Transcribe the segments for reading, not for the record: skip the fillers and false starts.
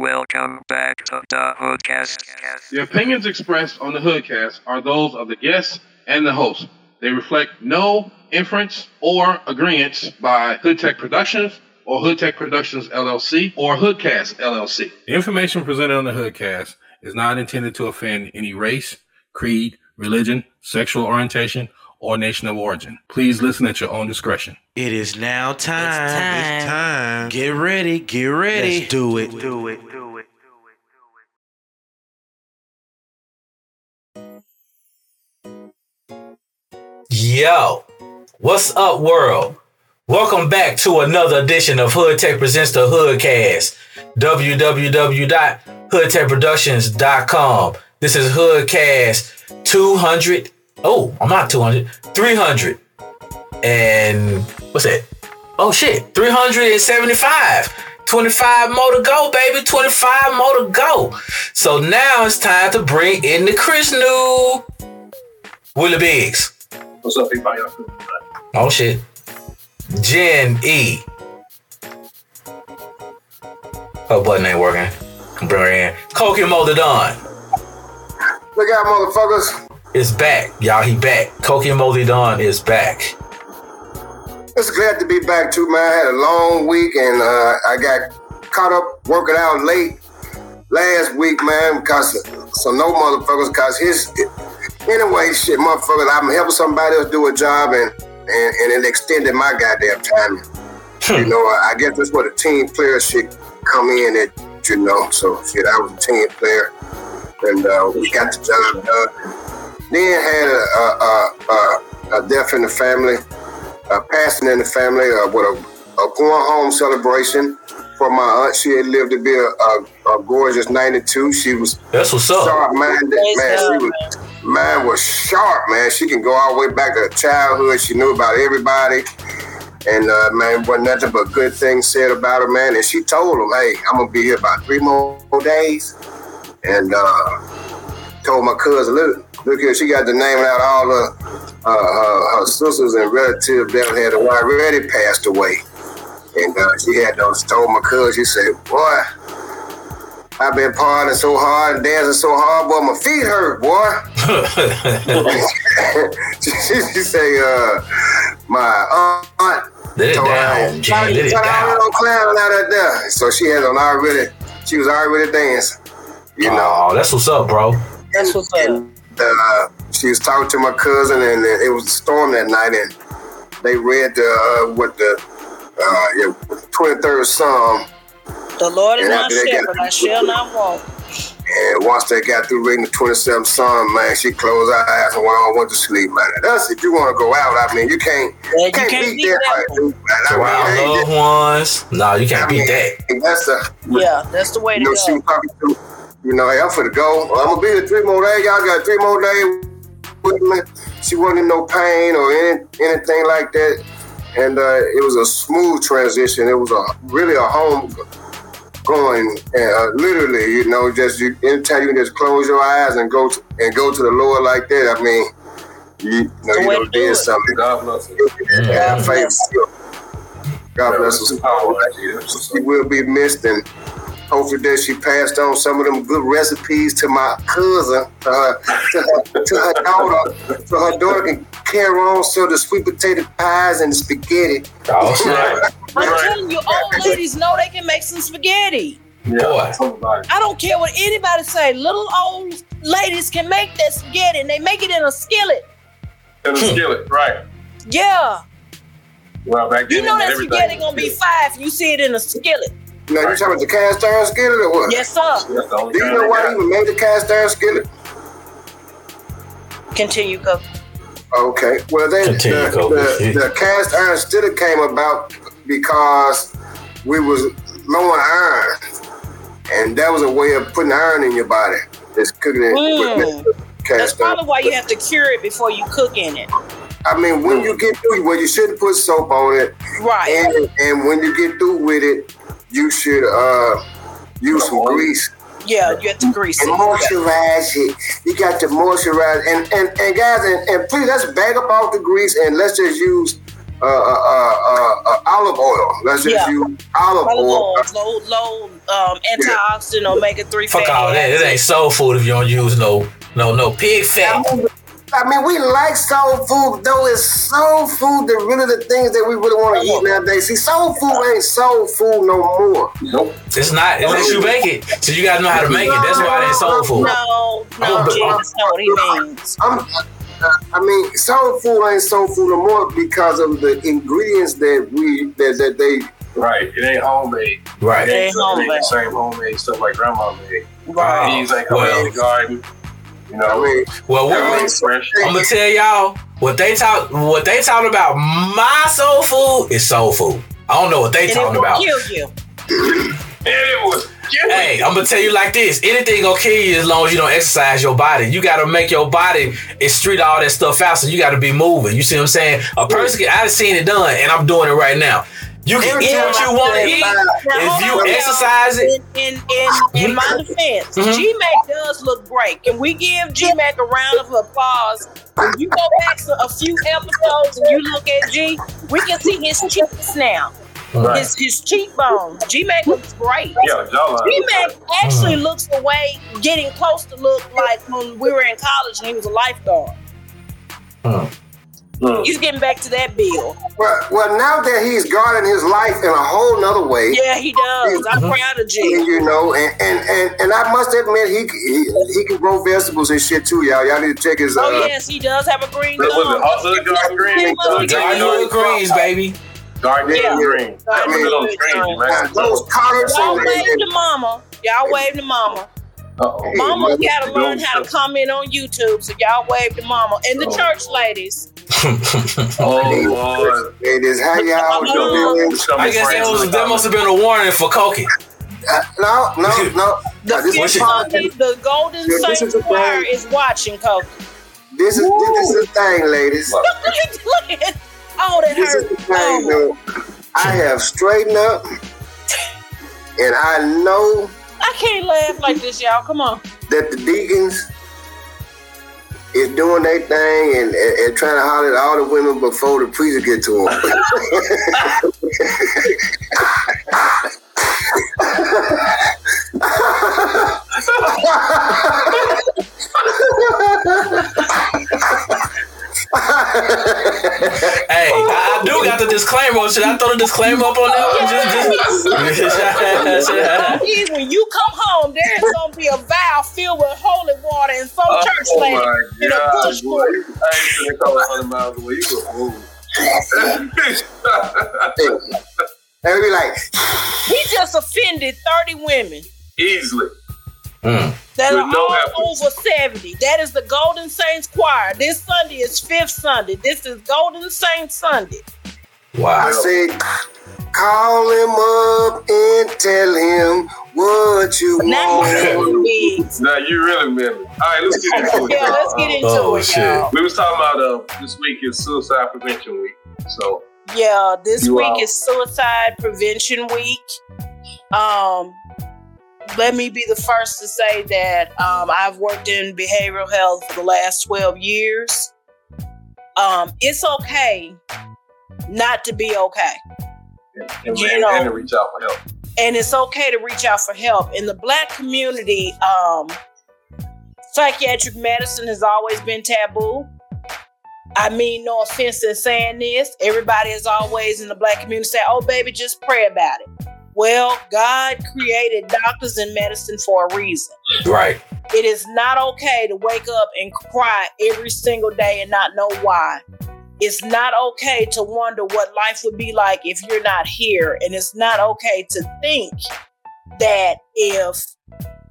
Welcome back to the HoodCast. The opinions expressed on the HoodCast are those of the guests and the host. They reflect no inference or agreement by Hood Tech Productions or Hood Tech Productions LLC or HoodCast LLC. The information presented on the HoodCast is not intended to offend any race, creed, religion, sexual orientation, or nation of origin. Please listen at your own discretion. It is now time. It's time. Get ready. Get ready. Let's do it. Do it. Do it. Yo, what's up, world? Welcome back to another edition of Hood Tech Presents the HoodCast. www.hoodtechproductions.com. This is HoodCast 200. Oh, I'm not 200. 300. And what's that? Oh, shit. 375. 25 more to go, baby. 25 more to go. So now it's time to bring in the Chris New Willie Biggs. What's up, everybody? Oh, shit. Jen E. Her button ain't working. Bring her in. Cokie Moldy Dawn. Look out, motherfuckers. Is back, y'all. He back. Cokie Moldy Dawn is back. It's glad to be back too, man. I had a long week and I got caught up working out late last week, man. Motherfuckers, I'm helping somebody else do a job and it extended my goddamn time. You know, I guess that's where the team player shit come in. At you know, so shit, I was a team player and we got the job done. Then had a death in the family, a passing in the family, with a going home celebration for my aunt. She had lived to be a gorgeous 92. She was sharp-minded, man. She was sharp, man. She can go all the way back to her childhood. She knew about everybody, and man, wasn't nothing but good things said about her, man. And she told them, "Hey, I'm gonna be here about 3 more days," and told my cousin, "Look here, she got the name out all her sisters and relatives that had already passed away." And she had those, told my cousin, she said, "Boy, I've been partying so hard and dancing so hard, boy, my feet hurt, boy." she say, "My aunt, down. So she had on already, she was already dancing." You know, that's what's up, bro. That's what's up. She was talking to my cousin, and it was a storm that night, and they read the 23rd Psalm. The Lord is my shepherd; I shall not walk. And once they got through reading the 27th Psalm, man, she closed her eyes and went to sleep, man. That's if you want to go out. I mean, you can't beat that. Wild loved ones. No, you can't beat that. That's the way to go. She was talking to. You know, hey, I'm for the go. I'm gonna be here 3 more days. Y'all got 3 more days with me. She wasn't in no pain or anything like that. And it was a smooth transition. It was really a home going. And literally, you know, just anytime you can just close your eyes and go to the Lord like that. I mean, you did something. God bless you. God bless us. She will be missed and. Hopefully that she passed on some of them good recipes to my cousin, to her daughter, so her daughter can carry on so the sweet potato pies and the spaghetti. Oh, right. I'm telling you, old ladies know they can make some spaghetti. Yeah, boy. I don't care what anybody say. Little old ladies can make that spaghetti, and they make it in a skillet. In a skillet, right. Yeah. Well, back then, you know that spaghetti going to be fire if you see it in a skillet. Now, you talking about the cast iron skillet or what? Yes, sir. Do you know why he even made the cast iron skillet? Continue, Coke. Okay. Well, the cast iron skillet came about because we was low on iron. And that was a way of putting iron in your body. It's cooking it. That's probably why you have to cure it before you cook in it. I mean, when you get through, you shouldn't put soap on it. Right. And when you get through with it, you should use some grease. Yeah, you have to grease it. And moisturize it. You got to moisturize. And guys, and please, let's bag up off the grease and let's just use olive oil. Let's just use olive oil. Low antioxidant omega-3 fatty. Fuck all that. It ain't soul food if you don't use no pig fat. I mean, we like soul food, though. It's soul food that really the things that we really want to eat nowadays. See, soul food ain't soul food no more. Nope. It's not unless you make it. So you gotta know how to make it. That's why it ain't soul food. I mean, soul food ain't soul food no more because of the ingredients that they. Right. It ain't homemade. Right. It ain't homemade. Same homemade stuff like grandma made. Wow. He's like in the garden. You know what I mean? Well, I'm gonna tell y'all what they talking about. My soul food is soul food. I don't know what they talking about. Kill you. Hey, I'm gonna tell you like this: anything gonna kill you as long as you don't exercise your body. You gotta make your body excrete all that stuff out, so you gotta be moving. You see what I'm saying? A person, I've seen it done, and I'm doing it right now. You can eat what you want to eat if you exercise it. In my defense, G-Mac does look great. Can we give G-Mac a round of applause? When you go back to a few episodes and you look at G, we can see his cheeks now. Right. His cheekbones. G-Mac looks great. Yeah, G-Mac actually looks the way, getting close to look like when we were in college and he was a lifeguard. He's getting back to that bill. Well, now that he's guarding his life in a whole nother way. Yeah, he does. I'm proud of G. You know, and I must admit, he can grow vegetables and shit too, y'all. Y'all need to check his. Oh yes, he does have a green thumb. Garden greens, baby. Garden green. Those collards. Y'all wave to mama. Uh-oh. Mama got to learn how to comment on YouTube, so y'all wave to mama. And the church ladies. Oh, Lord. It is how y'all doing. I guess that must have been a warning for Cokie. No. The Golden Saints Choir is watching, Cokie. This is the thing, ladies. Oh, that hurt. This is the thing, though. I have straightened up, and I know... I can't laugh like this, y'all. Come on. That the deacons is doing their thing and trying to holler at all the women before the preacher get to them. Hey, I do got the disclaimer. Should I throw the disclaimer up on that one? Just when you come home, there's gonna be a vial filled with holy water and some church lady in a bush. Boy. I ain't gonna call 100 miles away. You gonna move? They'll be like, he just offended 30 women easily. That are all over 70. That is the Golden Saints Choir. This Sunday is Fifth Sunday. This is Golden Saints Sunday. Wow. I say, call him up and tell him what you want. Now you really remember. All right, let's get into it. Yeah, let's get into it, shit. Y'all. We was talking about this week is Suicide Prevention Week. So yeah, this week is Suicide Prevention Week. Let me be the first to say that I've worked in behavioral health for the last 12 years. It's okay not to be okay. And to reach out for help. And it's okay to reach out for help. In the Black community, psychiatric medicine has always been taboo. I mean, no offense in saying this. Everybody is always in the Black community say, oh, baby, just pray about it. Well, God created doctors and medicine for a reason. Right. It is not okay to wake up and cry every single day and not know why. It's not okay to wonder what life would be like if you're not here. And it's not okay to think that if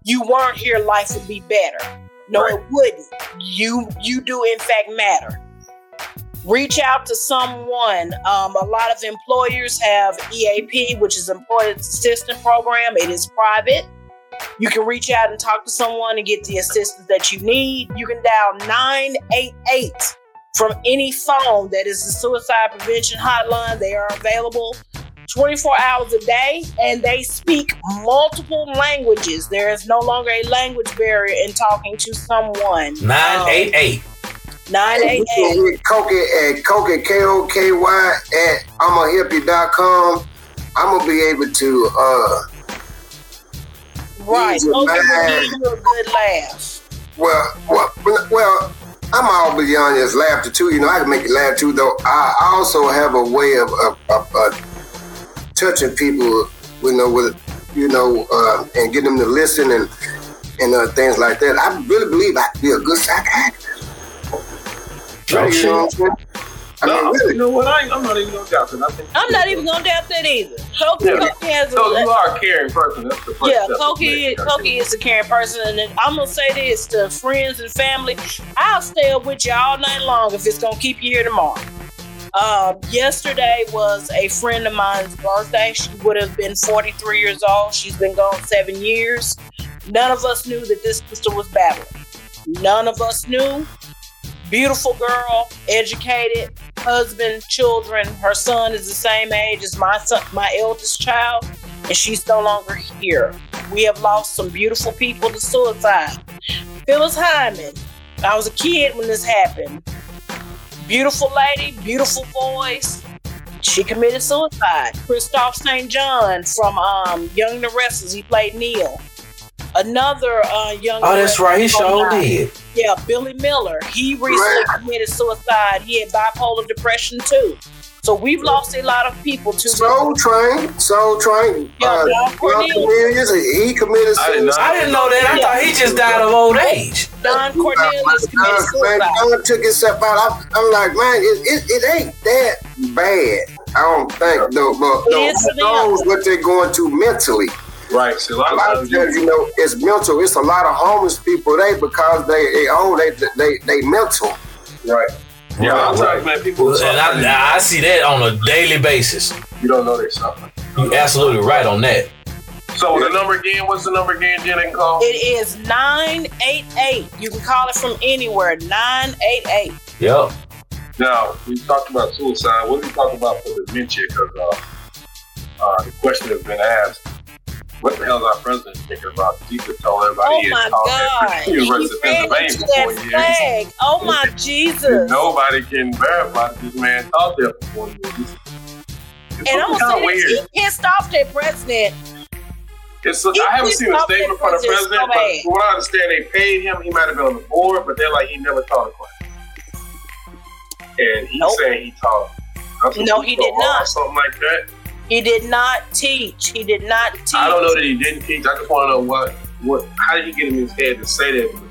you weren't here, life would be better. No, right. It wouldn't. You do, in fact, matter. Reach out to someone. A lot of employers have EAP, which is Employee Assistance Program. It is private. You can reach out and talk to someone and get the assistance that you need. You can dial 988 from any phone. That is the Suicide Prevention Hotline. They are available 24 hours a day, and they speak multiple languages. There is no longer a language barrier in talking to someone. 988. 988. Cokie at Cokie, K-O-K-Y, at I'mAHippie.com. I'm going to be able to right. Cokie will give you a good laugh. Well, I'm all beyond just laughter, too. You know, I can make you laugh, too, though. I also have a way of touching people, you know, with, you know, and getting them to listen and things like that. I really believe I could be a good psych actor. You know what? I'm not even gonna doubt that. I'm not even gonna doubt that either. Cokie has you are a caring person. That's the first step. Cokie is a caring person, and I'm gonna say this to friends and family: I'll stay up with you all night long if it's gonna keep you here tomorrow. Yesterday was a friend of mine's birthday. She would have been 43 years old. She's been gone 7 years. None of us knew that this sister was battling. None of us knew. Beautiful girl, educated, husband, children. Her son is the same age as my son, my eldest child, and she's no longer here. We have lost some beautiful people to suicide. Phyllis Hyman, I was a kid when this happened. Beautiful lady, beautiful voice. She committed suicide. Christoph St. John from Young and the Restless, he played Neil. Another young man. Oh, that's right. He sure did. Yeah, Billy Miller. He recently committed suicide. He had bipolar depression, too. So we've lost a lot of people, too. Soul Train. Yeah, Don Cornelius. He committed suicide. I didn't know that. I thought he just died of old age. Don Cornelius committed suicide. Don took himself out. I'm like, man, it ain't that bad. I don't think, though. But who knows what they're going through mentally. Right, so a lot of times, you know, it's mental. It's a lot of homeless people because they mental. Right. Yeah, I'm talking about people. And I see that on a daily basis. You don't know they're suffering. You're absolutely right on that. So the number again, what's the number again, Jen? And call. It is 988. You can call it from anywhere. 988. Yep. Now we talked about suicide. What do we talk about for dementia? Because the question has been asked. What the hell is our president thinking about? He could tell everybody he is taught the University of Pennsylvania for 4 years. Oh my Jesus. Nobody can verify this man taught there for 4 years. And I'm going to say he pissed off that president. I haven't seen a statement from the president, but from what I understand, they paid him. He might have been on the board, but they're like, he never taught a class. And he's saying he taught. No, he did not. Something like that. He did not teach. I don't know that he didn't teach. I just want to know how did he get in his head to say that?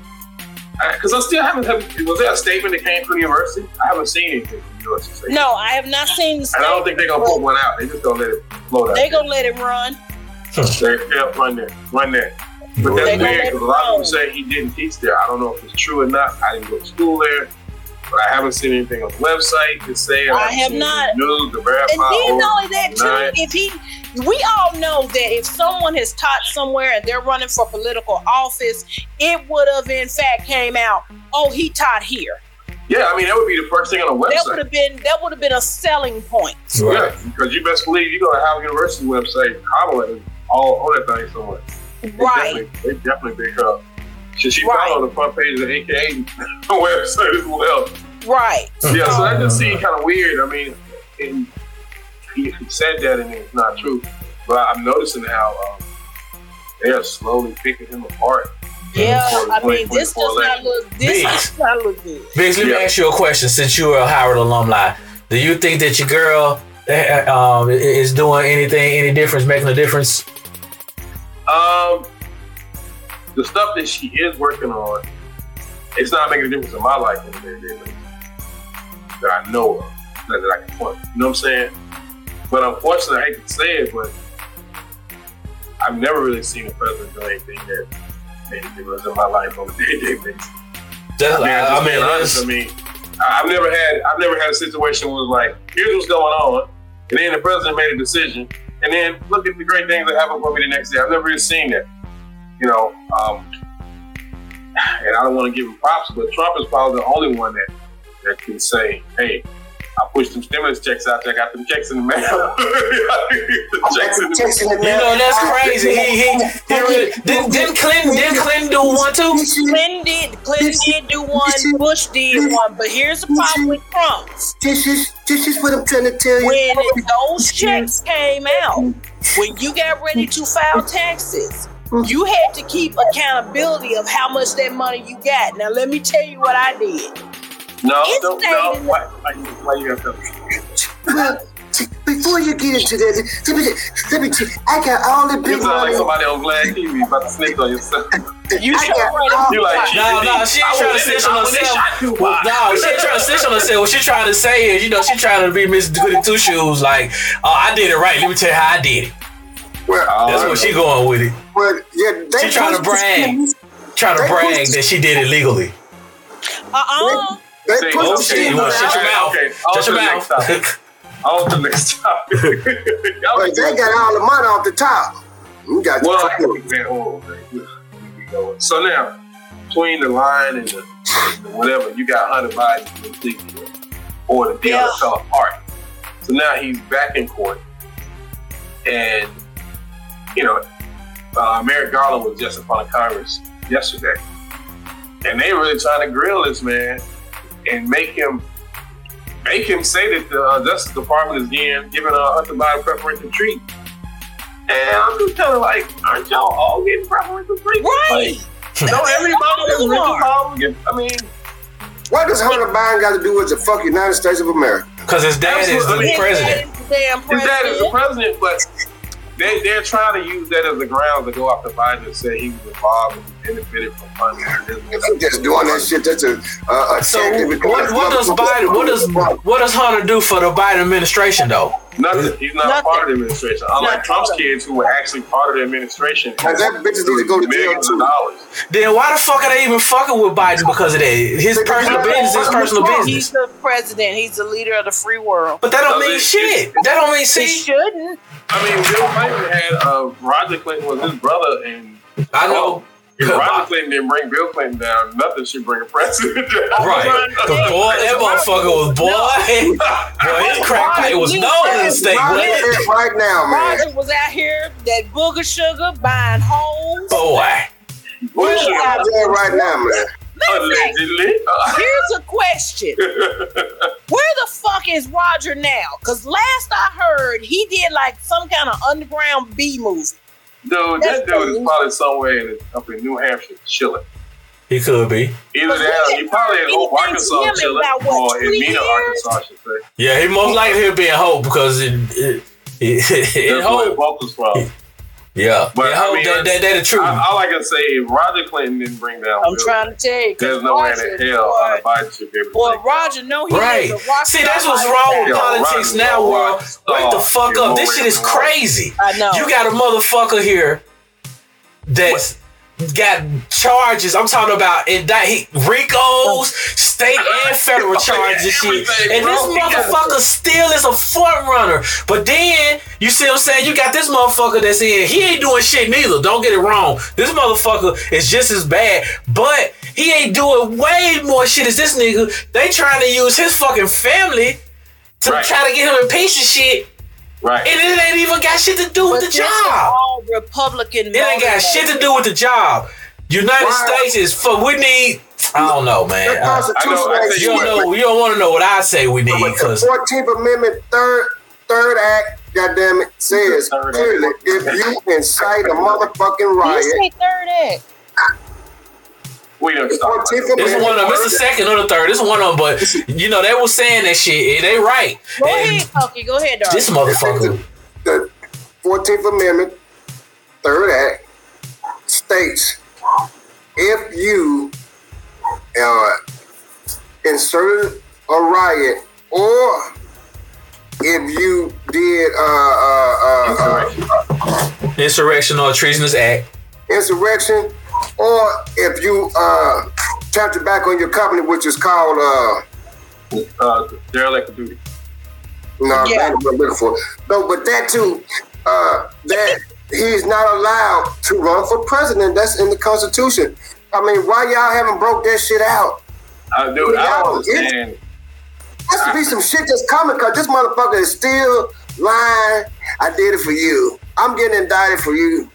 Because I still haven't was there a statement that came from the university? I haven't seen anything from the university. No, I have not seen the statement. And I don't think they're going to put one out. They're just going to let it flow down. They're going to let it run. Run there. But that's weird because a lot of people say he didn't teach there. I don't know if it's true or not. I didn't go to school there. But I haven't seen anything on the website to say. I have not. News to verify. And then only that too. We all know that if someone has taught somewhere and they're running for political office, it would have in fact came out. Oh, he taught here. Yeah, I mean that would be the first thing on the website. That would have been a selling point. Right. Yeah, because you best believe you're going to have a university website cobbling all on that thing somewhere. Right. They definitely big up. She found on the front page of the AKA website as well. Right. Yeah, so that just seemed kind of weird. I mean, and he said that and it's not true. But I'm noticing how they are slowly picking him apart. Yeah, I mean, this does not look good. Biggs, let me ask you a question. Since you are a Howard alumni, do you think that your girl is doing anything, making a difference? The stuff that she is working on, it's not making a difference in my life on a day-to-day basis that I know of, nothing that I can point. You know what I'm saying? But unfortunately, I hate to say it, but I've never really seen a president do anything that made a difference in my life on a day-to-day basis. I've never had a situation where it was like, here's what's going on, and then the president made a decision, and then look at the great things that happened for me the next day. I've never really seen that. You know, and I don't want to give him props, but Trump is probably the only one that can say, hey, I pushed some stimulus checks out there. I got them checks in the mail. You know, that's crazy. Didn't Clinton do one too? Clinton did do one. Bush did one. But here's the problem with Trump. This is what I'm trying to tell you. When those checks came out, when you got ready to file taxes, you had to keep accountability of how much that money you got. Now, let me tell you what I did. No. Why you got to well, before you get into that, let me I got all the big money. You sound like somebody on Glad TV about to sneak on yourself. She ain't trying to snitch on herself. What she trying to say is, you know, she trying to be Miss Goody Two Shoes. Like, I did it right. Let me tell you how I did it. Well, that's where she going with it. Well, yeah, she trying to brag that she did it legally. On to the next topic. They got all the money off the top. We got So now, between the line and the whatever, you got Hunter Biden or the other fell apart. So now he's back in court, and you know, Merrick Garland was just in front of Congress yesterday. And they really trying to grill this man and make him say that the Justice Department is giving Hunter Biden preferential treatment. And I'm just kind of like, aren't y'all all getting preferential treatment? Right. Like, don't everybody get? I mean, what does Hunter Biden got to do with the fuck United States of America? Because his dad is the president. His dad is the president, but they're trying to use that as the grounds to go after Biden and say he was involved and benefited from funding. I'm just doing that shit. That's a so what does Hunter do for the Biden administration though? Nothing. He's not part of the administration. Unlike Trump's kids who were actually part of the administration. Now that bitches need to go to jail too. Then why the fuck are they even fucking with Biden because of that? His personal business. He's the president. He's the leader of the free world. But that don't mean shit. That don't mean shit. He shouldn't. I mean, Bill Clinton had Roger Clinton was his brother, and I know if Roger Clinton didn't bring Bill Clinton down, nothing should bring a president down. Right? Boy, that motherfucker was his crack pipe was no mistake. Right now, man, Roger was out here that booger sugar buying holes. Boy, sugar right now, man. Allegedly. Here's a question. Where the fuck is Roger now? Because last I heard, he did like some kind of underground B movie. Dude, that dude is probably somewhere up in New Hampshire chilling. He could be. Either that, he probably in Hope, Arkansas chilling, or in Mena, Arkansas, I should say. Yeah, he most likely he'll be in Hope because that's where Hope is from. Yeah, but I mean, that's the truth. All I can say is Roger Clinton didn't bring down. I'm trying to tell you, there's no way in hell Hunter Biden should be able to. Well, Roger, no, he right. See, that's what's wrong with politics now, world. Wake the fuck up! This shit is crazy. I know. You got a motherfucker here that's got charges. I'm talking about RICO's, state and federal charges and shit. And this motherfucker still is a front runner. But then, you see what I'm saying? You got this motherfucker that's in. He ain't doing shit neither. Don't get it wrong. This motherfucker is just as bad. But he ain't doing way more shit as this nigga. They trying to use his fucking family to try to get him impeached and shit. Right. And it ain't even got shit to do with the job. All Republican. It ain't got shit to do with the job. United States is for we need. I don't know, man. You don't want to know what I say we need because the 14th Amendment, third act, goddamn it, says clearly if you incite a motherfucking riot. You say third act. We don't stop. This is one of them. It's the second or the third. This is one of them, but you know they were saying that shit. It ain't right. Go ahead, Dark. This motherfucker. The 14th Amendment, third act states if you inserted a riot or if you did insurrection or a treasonous act, insurrection. Or if you tap your back on your company, which is called derelict of duty. But that too, that he's not allowed to run for president. That's in the Constitution. I mean, why y'all haven't broke that shit out? I don't understand. This should be some shit that's coming, because this motherfucker is still lying. I did it for you. I'm getting indicted for you.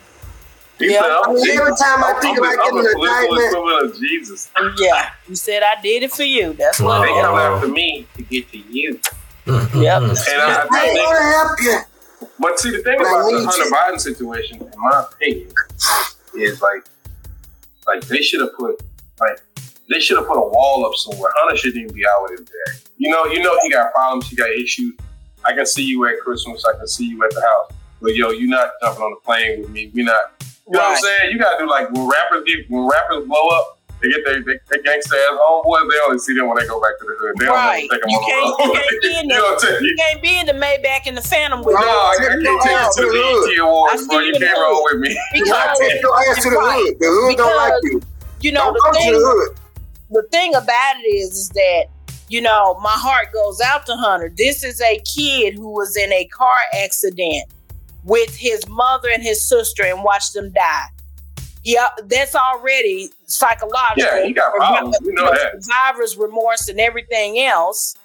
Yeah. Said, I mean, every time I think about getting an indictment, Jesus. Yeah, you said I did it for you. That's what they come after me to get to you. Mm-hmm. Yep. And I want to help you. But see, the thing about the Hunter Biden situation, in my opinion, is like they should have put a wall up somewhere. Hunter shouldn't even be out with him there. You know, he got problems, he got issues. I can see you at Christmas, I can see you at the house. But yo, you're not jumping on the plane with me. We're not. You know what I'm saying? You gotta do like when rappers blow up, they get their gangsta ass homeboys. They only see them when they go back to the hood. They don't take them you can't be in the Maybach and the Phantom with me. No, I can't take you to the ET Awards, bro. You can't roll with me. I take your ass to the hood. The hood don't like you. You know, the thing about it is that, you know, my heart goes out to Hunter. This is a kid who was in a car accident with his mother and his sister and watched them die. Yeah, that's already psychological. Yeah, he got problems. You know that. Survivor's remorse and everything else.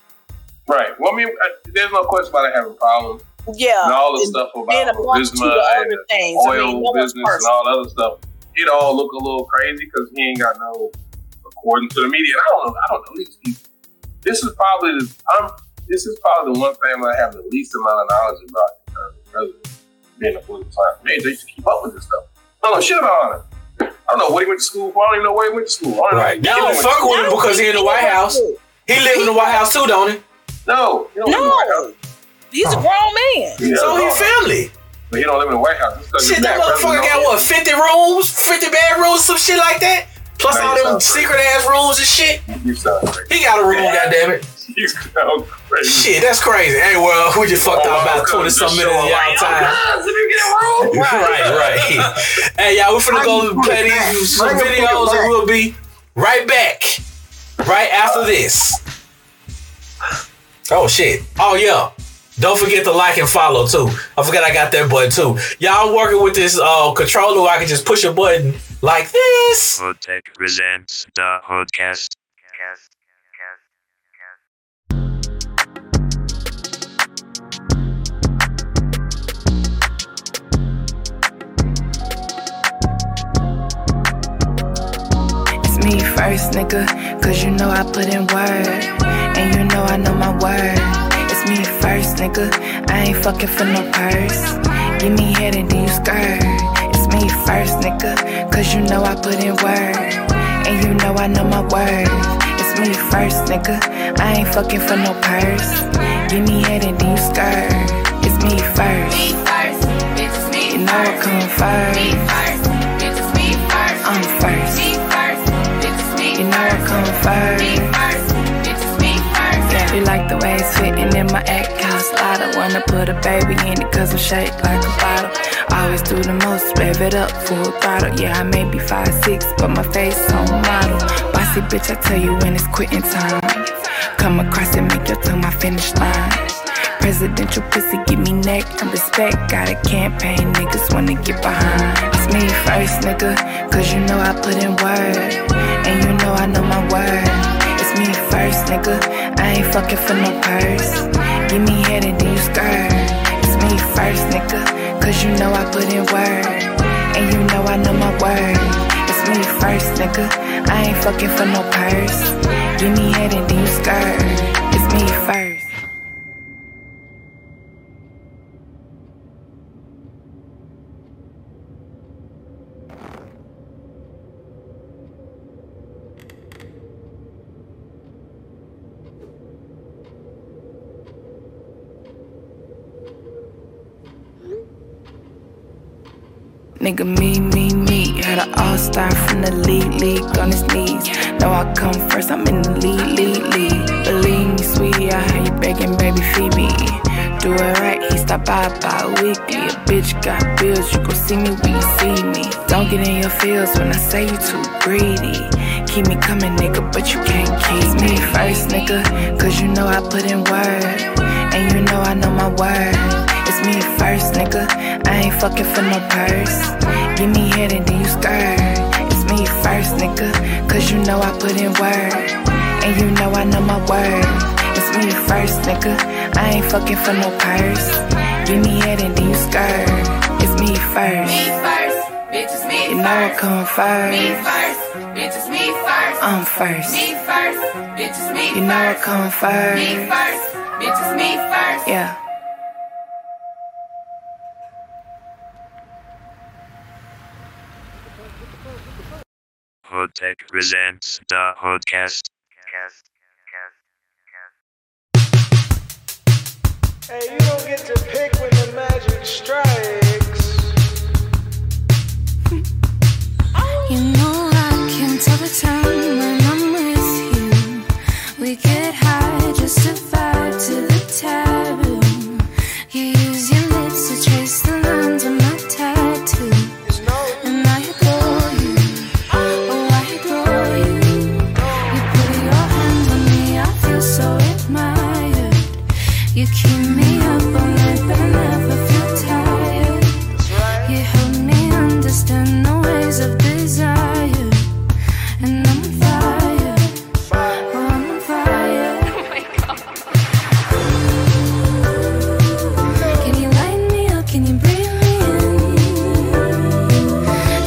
Right. Well, I mean, there's no question about it having problems. Yeah. And all the stuff about Burisma and things. Oil business and all the other stuff. It all look a little crazy because he ain't got no, according to the media. And I don't know these people. This is probably the one family I have the least amount of knowledge about in terms of president. Being a full time, man, they used to keep up with this stuff. I don't know shit about him. I don't know what he went to school for. I don't even know where he went to school. Right. They don't fuck with him because he in the White House. He live in the White House too, don't he? No. He don't live in the White House. He's a grown man. So he's family. But he don't live in the White House. Shit, that motherfucker got what, 50 rooms, 50 bedrooms, some shit like that? Plus all them secret ass rooms and shit. You sound crazy. He got a room, goddammit. You sound crazy. Shit, that's crazy. Hey, well, we just fucked up about 20-something minutes of y'all time. If you get a room. Right. Hey, y'all, we're finna go play these some videos and we'll be right back. Right after this. Oh, shit. Oh, yeah. Don't forget to like and follow, too. I forgot I got that button, too. Y'all, I'm working with this controller where I can just push a button like this. Hood Tech presents the HoodCast. It's me first, nigga, cause you know I put in work. And you know I know my word. It's me first, nigga, I ain't fucking for no purse. Give me head and then you skirt. It's me first, nigga, cause you know I put in work. And you know I know my worth. It's me first, nigga, I ain't fucking for no purse. Give me head and then you skirt. It's me first. Me first, bitch, it's me first. You know I come first. Me first, bitch, it's me first. I'm first. Me first, bitch, it's me first. You know I come first. Me first. You like the way it's fitting in my act, cause I don't wanna put a baby in it, cause I'm shaped like a bottle. Always do the most, rev it up, full throttle. Yeah, I may be 5'6", but my face on model. Bossy bitch, I tell you when it's quitting time. Come across and make your tongue my finish line. Presidential pussy, give me neck and respect. Got a campaign, niggas wanna get behind. It's me first, nigga, cause you know I put in work. And you know I know my word. It's me first, nigga, I ain't fucking for no purse. Give me head and then you skirt. It's me first, nigga, cause you know I put in work. And you know I know my word. It's me first, nigga, I ain't fucking for no purse. Give me head and then you skirt. It's me first. Nigga, me, had an all-star from the league, on his knees. Know I come first, I'm in the league. Believe me, sweetie, I heard you begging, baby, feed me. Do it right, he stop by bi-weekly. A bitch got bills, you gon' see me when you see me. Don't get in your feels when I say you too greedy. Keep me coming, nigga, but you can't keep me first, nigga, cause you know I put in work. And you know I know my word. It's me first, nigga, I ain't fucking for no purse. Give me head and then you skirt. It's me first, nigga, cause you know I put in work. And you know I know my word. It's me me the first, nigga. I ain't fucking for no purse. Give me head and then you skirt. It's me first. Me first, bitch, it's me first. You know I come first. Me first, bitch, it's me first. I'm first. Me first, bitch, it's me first. You know I come first. Me first, bitch, it's me first. Yeah. Hood Tech presents the HoodCast. Hey, you don't get to pick when the magic strikes. You know I can't tell the time when I'm with you. We get high just to vibe to the taboo. You use your lips to trace the lines on my tattoo. You keep me up all night, but I never feel tired. Right. You help me understand the ways of desire. And I'm on fire. Oh, I'm on fire. Oh my God. Can you light me up? Can you bring me in?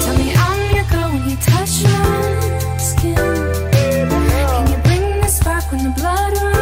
Tell me I'm your girl when you touch my skin. Can you bring the spark when the blood runs?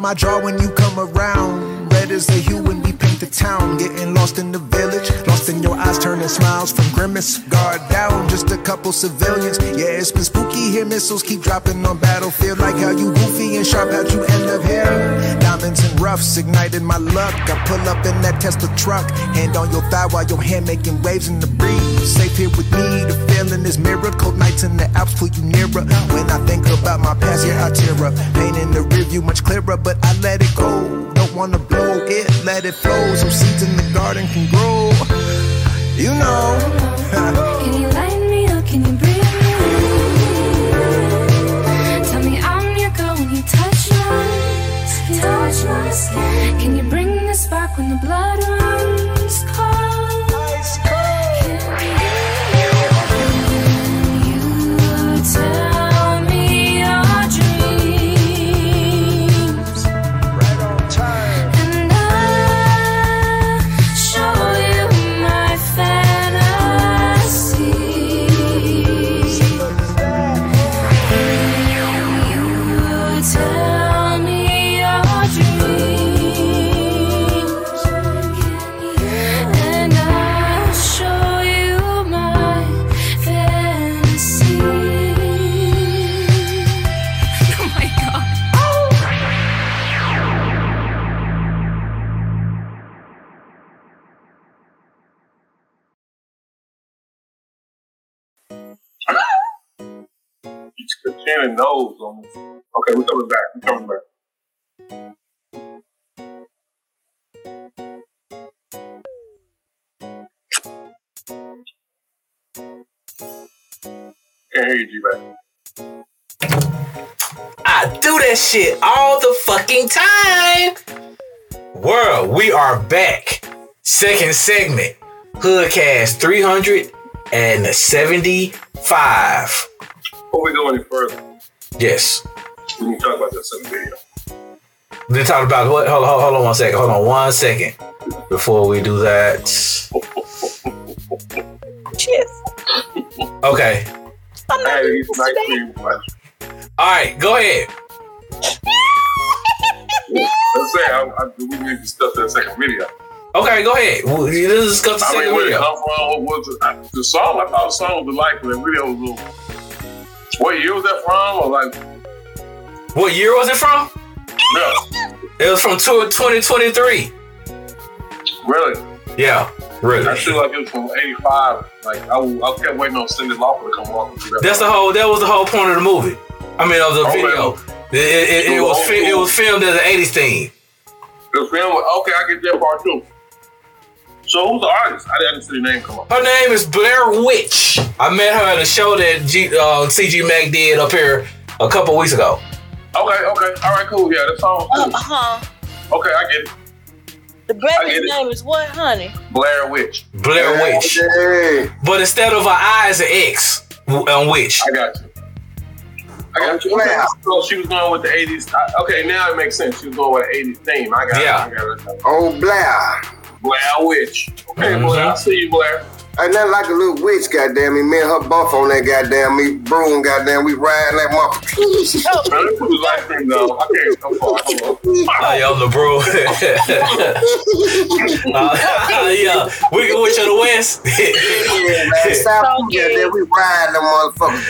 My jaw when you come around. Red is the hue when we paint the town. Getting lost in the village, lost in your eyes, turning smiles from grimace. Guard down, just a couple civilians. Yeah, it's been spooky here. Missiles keep dropping on battlefield. Like how you goofy and sharp, how'd you end up here? Diamonds and roughs ignited my luck. I pull up in that Tesla truck, hand on your thigh while your hand making waves in the breeze. Safe here with me, the feeling is mirror. Cold nights in the Alps pull you nearer. When I think about my past, yeah, I tear up. Pain in the rear view much clearer, but I let it go. Don't wanna blow it, let it flow. Some seeds in the garden can grow. You know. Can you light me up? Can you breathe me in? Tell me I'm your girl when you touch my skin. Touch my skin. Can you bring the spark when the blood runs cold? Ice cold. Can you tell? See you. Sharon knows. Okay, we're coming back. Can't hear you, G-Mac. I do that shit all the fucking time. World, we are back. Second segment. HoodCast 375. Before we go any further. Yes. We need to talk about that second video. They talk about what? Hold on 1 second. Hold on 1 second. Before we do that. Cheers. Okay. I'm not doing this. All right, go ahead. Let's say we need to discuss that second video. Okay, go ahead. Let's discuss the second video. The song, I thought the song was delightful. The video was little. What year was that from? Or like, what year was it from? Yeah. It was from 2023. Really? Yeah. Really? I feel like it was from 85. Like I kept waiting on Cindy Lauper to come walking through that. That was the whole point of the movie. I mean, of the video. It was filmed as an 80s theme. It was filmed. Okay, I get that part too. So who's the artist? I didn't see the name come up. Her name is Blair Witch. I met her at a show that G-Mac did up here a couple weeks ago. Okay, all right, cool. Yeah, that song. Cool. Okay, I get it. The brother's name is what, honey? Blair Witch. Hey. But instead of an I, it's an X on Witch. I got you. Okay. So she was going with the 80s. Okay, now it makes sense. She was going with the 80s theme. I got it. Oh, Blair Witch. Okay, Blair, I see you, Blair. Ain't nothing like a little witch, goddamn me. Me and her buff on that goddamn me broom, goddamn. We riding that motherfucker. Man, this was ice cream though. I can't come far. I am the broom. Yeah, we can go to the west. Yeah, man. South, goddamn, we riding them motherfuckers.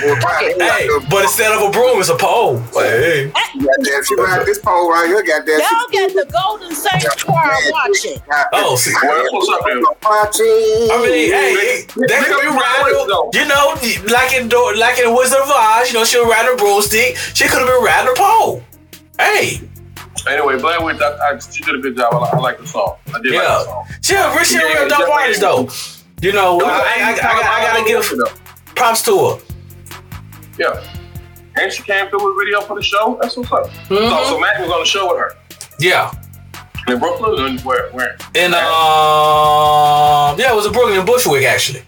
Hey, but instead of a broom, it's a pole. Hey, goddamn, she ride this pole right here, goddamn. Y'all got the Golden Sanctuary watching. Oh, see, I mean, hey. They gonna be riding, you know, like in Wizard of Oz, you know, she'll ride a broomstick. She could have been riding a pole. Hey. Anyway, Blair Witch, she did a good job. I like the song. I did like the song. She's a real dope artist, though. You know, I gotta give props to her. Yeah. And she came through with a video for the show. That's what's up. Mm-hmm. So Mac was on the show with her. Yeah. In Brooklyn, where? In it was in Brooklyn, in Bushwick, actually.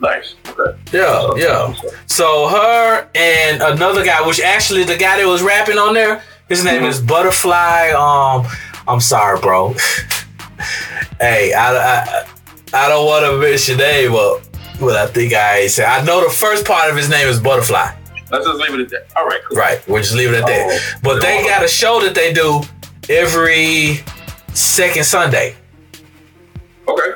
Nice. Okay. Yeah. So her and another guy, which actually the guy that was rapping on there, his name is Butterfly. I'm sorry, bro. Hey, I don't want to mess your name up, but I think I ain't saying. I know the first part of his name is Butterfly. Let's just leave it at that. All right. Cool. Right. We'll just leave it at that. But they got a show that they do every second Sunday. Okay.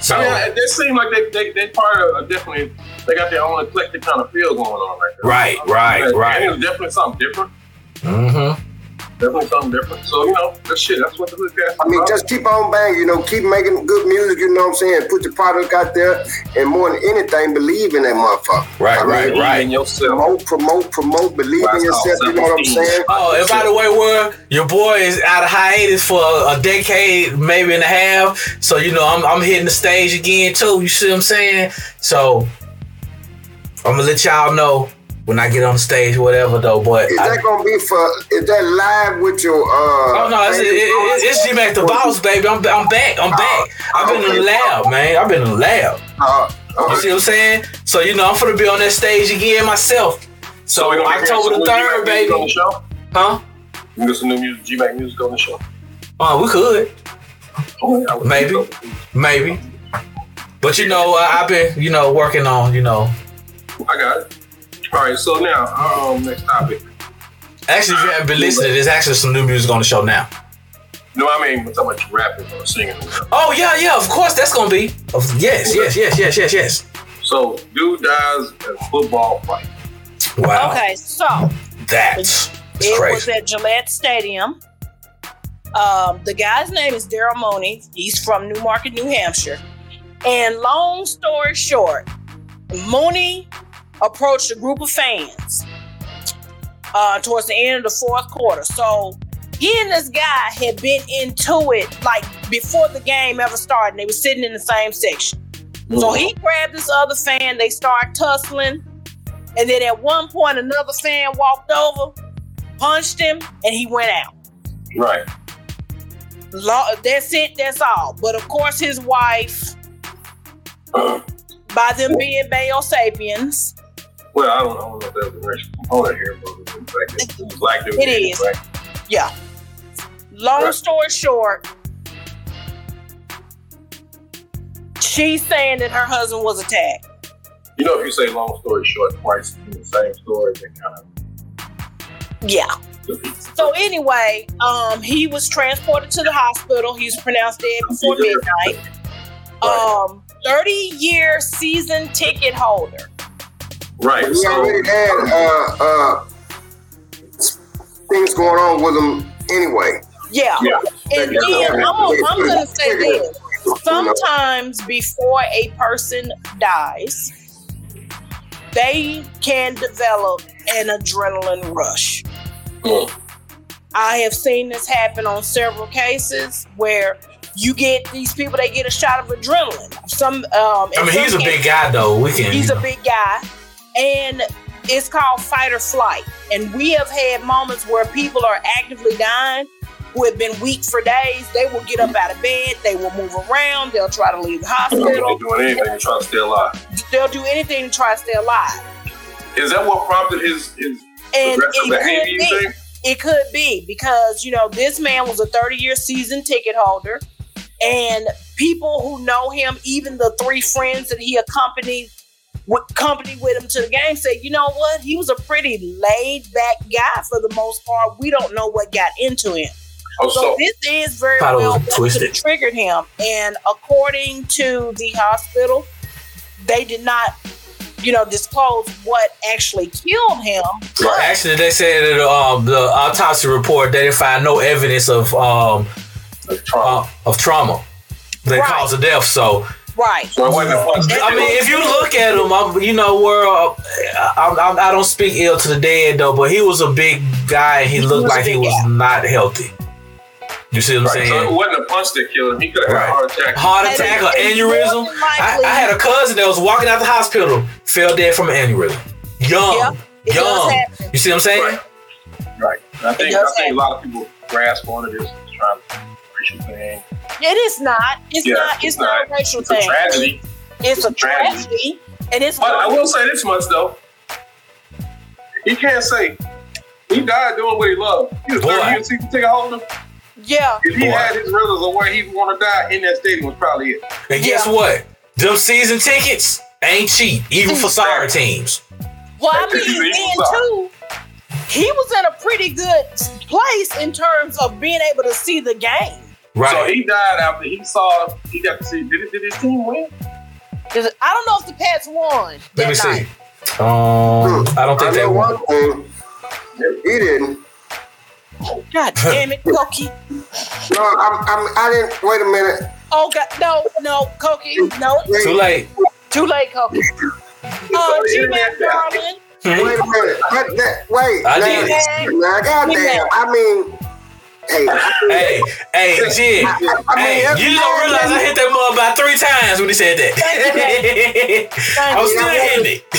So yeah, they seem like they part of definitely they got their own eclectic kind of feel going on right there. Right. It was definitely something different. Definitely something different. So you know, that's what the HoodCast. I mean, just keep on banging. You know, keep making good music. You know what I'm saying? Put your product out there, and more than anything, believe in that motherfucker. Right. In yourself. Promote. Believe in yourself. You know what I'm saying? Oh, and by the way, your boy is out of hiatus for a decade, maybe and a half. So you know, I'm hitting the stage again too. You see what I'm saying? So I'm gonna let y'all know. When I get on stage, whatever though, but is that live with your? Oh no, it's G-Mac the boss, baby. I'm back. I've been in the lab. You see what I'm saying? So you know, I'm gonna be on that stage again myself. So October the 3rd, baby. On the show? Huh? You get some new music, G-Mac music on the show. We could. Oh, yeah, maybe. But you know, I've been working on I got it. All right, so now, next topic. Actually, if you haven't been listening, there's actually some new music on the show now. No, I mean, I'm talking about rapping or singing. Oh, yeah, of course that's going to be. Yes. So, dude dies in a football fight. Wow. Okay, so. It was at Gillette Stadium. The guy's name is Daryl Mooney. He's from Newmarket, New Hampshire. And long story short, Mooney approached a group of fans towards the end of the fourth quarter. So he and this guy had been into it like before the game ever started. They were sitting in the same section. Mm-hmm. So he grabbed this other fan. They started tussling. And then at one point, another fan walked over, punched him, and he went out. Right. That's it. That's all. But of course, his wife, by them being male sapiens. Well, I don't know if that's a racial component here, but it's black dude. It is. Black. Yeah. Long story short, she's saying that her husband was attacked. You know, if you say long story short twice in the same story, they kind of... Yeah. So anyway, he was transported to the hospital. He was pronounced dead before midnight. 30-year season ticket holder. Right. We already had things going on with him anyway. Yeah. And then I'm going to say this. Sometimes before a person dies, they can develop an adrenaline rush. Mm. I have seen this happen on several cases where you get these people, they get a shot of adrenaline. He's a big guy though. He's a big guy. And it's called fight or flight. And we have had moments where people are actively dying who have been weak for days. They will get up out of bed. They will move around. They'll try to leave the hospital. They'll do anything to try to stay alive. They'll do anything to try to stay alive. Is that what prompted his aggressive behavior, you think? It could be because, you know, this man was a 30-year season ticket holder, and people who know him, even the three friends that he accompanied with him to the game said, you know what? He was a pretty laid-back guy for the most part. We don't know what got into him. So this is very well twisted. Triggered him, and according to the hospital, they did not, disclose what actually killed him. Well, actually, they said that the autopsy report they didn't find no evidence of trauma that caused the death. So. Right. I mean, if you look at him, I don't speak ill to the dead though, but he was a big guy. And he looked like he was not healthy. You see what I'm saying? So it wasn't a punch that killed him. He could have had a heart attack. Or aneurysm. I had a cousin that was walking out the hospital, fell dead from an aneurysm. Young. You see what I'm saying? Right. I think a lot of people grasp onto this and try to... Thing. It is not. It's not a racial thing. It's a tragedy. It's a tragedy. And it's. But I will say this much though. He can't say he died doing what he loved. He was 30 years ticket holder. Yeah. If he had his riddles of where he wanted to die in that stadium was probably it. And guess what? Them season tickets ain't cheap, even for sorry teams. Well, I mean, then too. He was in a pretty good place in terms of being able to see the game. Right. So he died after he got to see. Did his team win? I don't know if the Pats won. Let me see. I don't think they won. He didn't. God damn it, Cokie. No, I didn't. Wait a minute. Oh God, no, Cokie, no. Too late, Cokie. Oh, G-Mac Garland. Wait a minute. Goddamn. Jim. You don't realize I hit that mug about 3 times when he said that. I'm still hitting it. I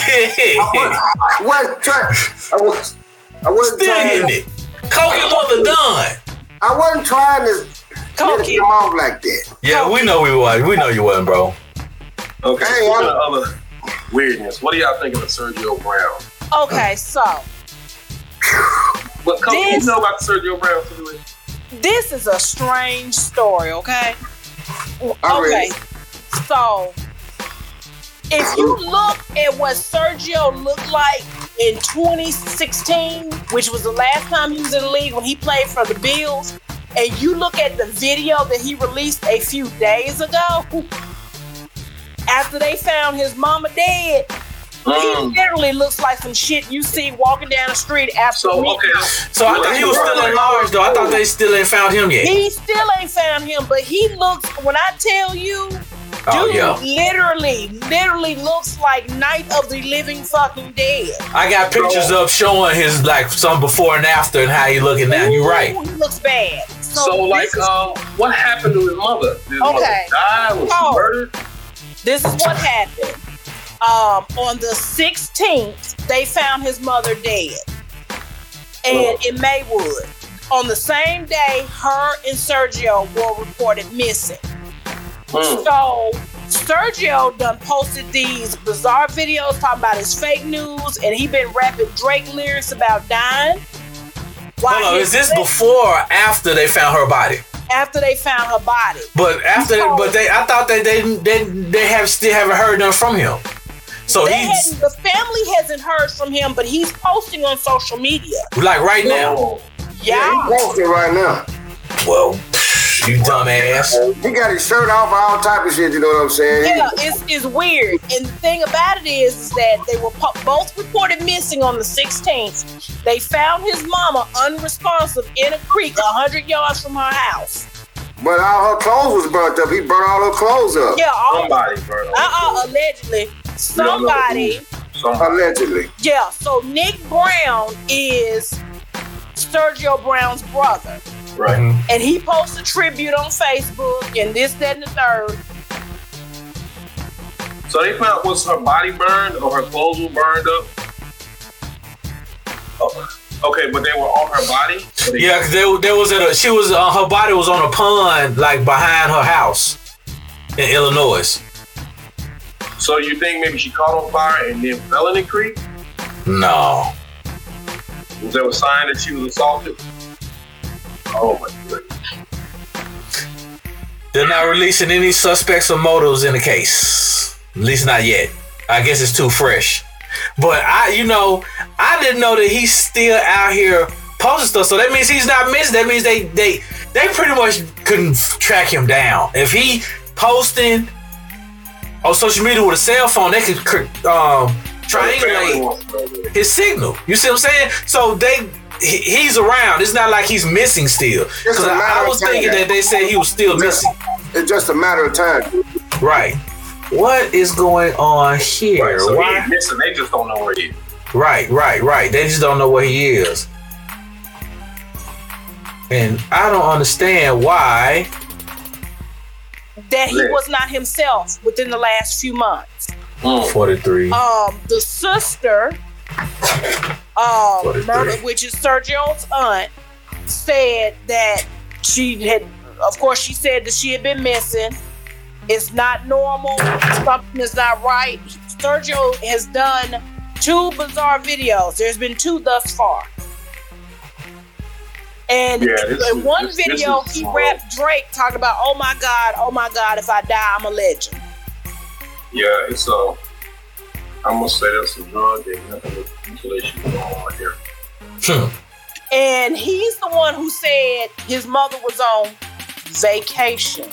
wasn't still hitting it. Cokie Moldy Dawn. I wasn't trying to get him off like that. Yeah, Cokie. We know we was. We know you wasn't, bro. Okay. Hey, weirdness. What do y'all think of Sergio Brown? Okay, so. What do you know about Sergio Brown? This is a strange story, okay? Okay, so if you look at what Sergio looked like in 2016, which was the last time he was in the league when he played for the Bills, and you look at the video that he released a few days ago, after they found his mama dead, he literally looks like some shit you see walking down the street after. So I thought he was still at large, though. I thought they still ain't found him yet. He still ain't found him, but he looks. When I tell you, Dude, literally looks like Night of the Living Fucking Dead. I got pictures up showing his, like, some before and after and how he looking now. You're right. He looks bad. So like, what happened to his mother? Did his mother die? Was she murdered? This is what happened. On the 16th, they found his mother dead. And in Maywood. On the same day, her and Sergio were reported missing. So Sergio done posted these bizarre videos talking about his fake news, and he been rapping Drake lyrics about dying. Hold on, is this before or after they found her body? After they found her body. But after, I thought that they still haven't heard nothing from him. So the family hasn't heard from him, but he's posting on social media. Like right now. Yeah, he's posting right now. Well. You dumbass. He got his shirt off, all type of shit, you know what I'm saying? Yeah, it's weird. And the thing about it is that they were both reported missing on the 16th. They found his mama unresponsive in a creek 100 yards from her house. But all her clothes was burnt up. He burnt all her clothes up. Yeah, somebody burnt up. Allegedly. Somebody. Allegedly. Yeah, so Nick Brown is Sergio Brown's brother. Right. Mm-hmm. And he posts a tribute on Facebook and this, that, and the third. So they found, was her body burned or her clothes were burned up? Oh. Okay, but they were on her body? Yeah, because they was at her body was on a pond, like behind her house in Illinois. So you think maybe she caught on fire and then fell in the creek? No. Was there a sign that she was assaulted? Oh my goodness. They're not releasing any suspects or motives in the case. At least not yet. I guess it's too fresh. But I didn't know that he's still out here posting stuff. So that means he's not missed. That means they pretty much couldn't track him down. If he posting on social media with a cell phone, they could triangulate his signal. You see what I'm saying? So he's around. It's not like he's missing still. Because I was thinking that they said he was still missing. It's just a matter of time. Right. What is going on here? Right, so he ain't missing. They just don't know where he is. Right. They just don't know where he is. And I don't understand why. That he was not himself within the last few months. 43. The sister... Murder, which is Sergio's aunt, said that she had been missing. It's not normal. Something is not right. Sergio has done 2 bizarre videos. There's been 2 thus far. And in one video, he rapped Drake talking about, oh my God, if I die, I'm a legend. Yeah, it's I'm going to say that's a drug thing. Nothing with mutilation going on right here. Sure. And he's the one who said his mother was on vacation.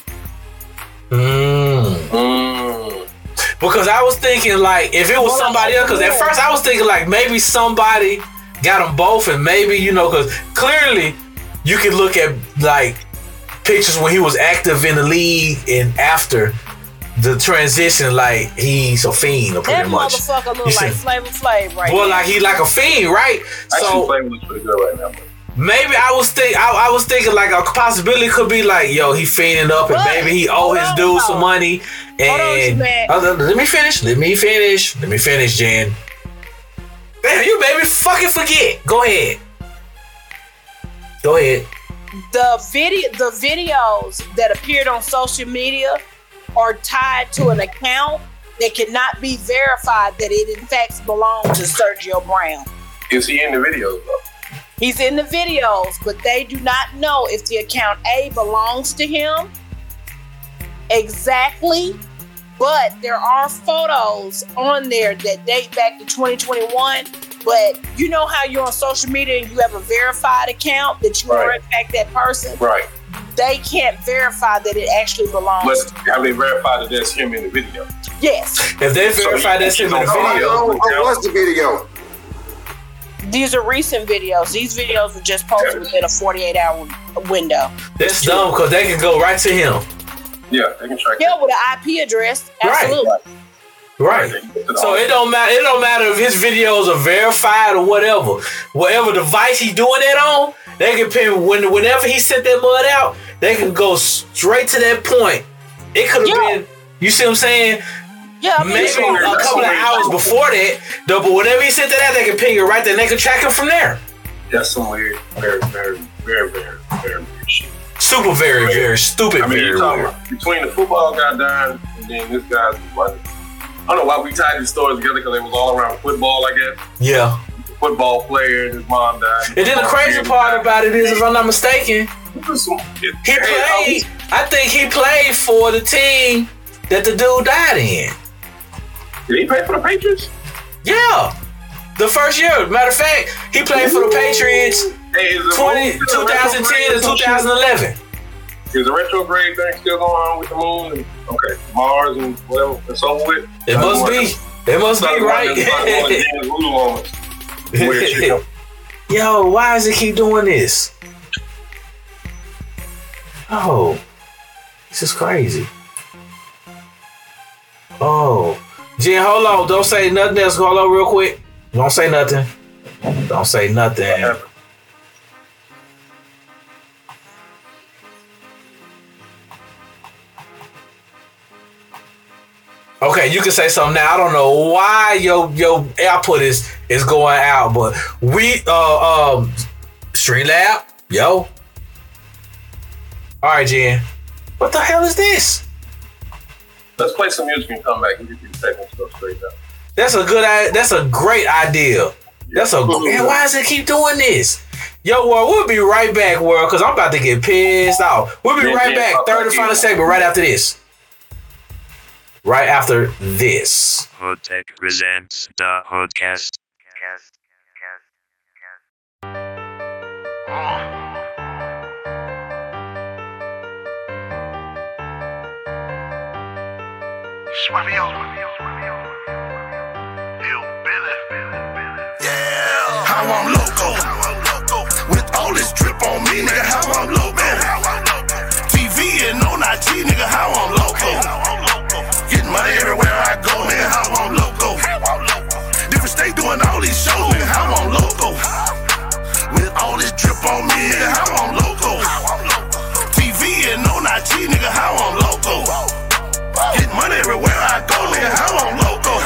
Because I was thinking, like, if it was somebody else, because at first I was thinking, like, maybe somebody got them both, and maybe, because clearly you can look at, like, pictures when he was active in the league and after the transition, like he's a fiend, pretty much. That motherfucker look like Flavor Flav right now. Well, like he's like a fiend, right? Actually, Flavor looks pretty good right now. Maybe I was thinking like a possibility could be like, yo, he fiending up, and maybe he owe his dude some money. And let me finish, Jen. Damn, you made me fucking forget. Go ahead. The videos that appeared on social media are tied to an account that cannot be verified that it in fact belongs to Sergio Brown. Is he in the videos though? He's in the videos, but they do not know if the account A belongs to him exactly, but there are photos on there that date back to 2021, but you know how you're on social media and you have a verified account that you are in fact that person? Right. They can't verify that it actually belongs. But have they verified that that's him in the video? Yes. If they verify that's him in the video, what's the video? These are recent videos. These videos were just posted within a 48-hour window. That's dumb because they can go right to him. Yeah, they can track it. Yeah, with an IP address. Absolutely. Right. So it don't matter. It don't matter if his videos are verified or whatever. Whatever device he's doing that on, they can pin whenever he sent that mud out. They can go straight to that point. It could have been. You see what I'm saying? Yeah, I mean, maybe a couple of hours before that. Though, but whenever he sent that out, they can pin you right there. They can track him from there. That's some weird, very, very weird shit. Super very stupid. I mean, you're talking about between the football guy dying and then this guy's like. I don't know why we tied these stories together because it was all around football, I guess. Yeah. Football player, his mom died. And then the crazy part about it is, if I'm not mistaken, I think he played for the team that the dude died in. Did he play for the Patriots? Yeah. The first year. Matter of fact, he played for the Patriots 2010 to 2011. Is the retrograde thing still going on with the moon and Mars and whatever and so with? It must be. It must be, right? Yo, why does it keep doing this? Oh, this is crazy. Oh, Jen, hold on. Don't say nothing else. Hold on real quick. Don't say nothing. Don't say nothing. Okay, you can say something now. I don't know why your output is going out, but we Streamlab, yo. All right, Jen. What the hell is this? Let's play some music and come back and get these technical stuff straight up. That's a great idea. That's a man. Why does it keep doing this? Yo, world, we'll be right back, world, because I'm about to get pissed off. We'll be right back. Third and final segment, right after this. Right after this. Hood Tech presents the HoodCast. Yeah, how I'm loco with all this drip on me, nigga. How I'm loco. TV and on IG, nigga. How I'm loco. Money everywhere I go, nigga, how I'm loco. Different state doing all these shows, nigga, how I'm loco. With all this drip on me, nigga, how I'm loco. TV and on IG, nigga, how I'm loco. Get money everywhere I go, nigga, how I'm loco.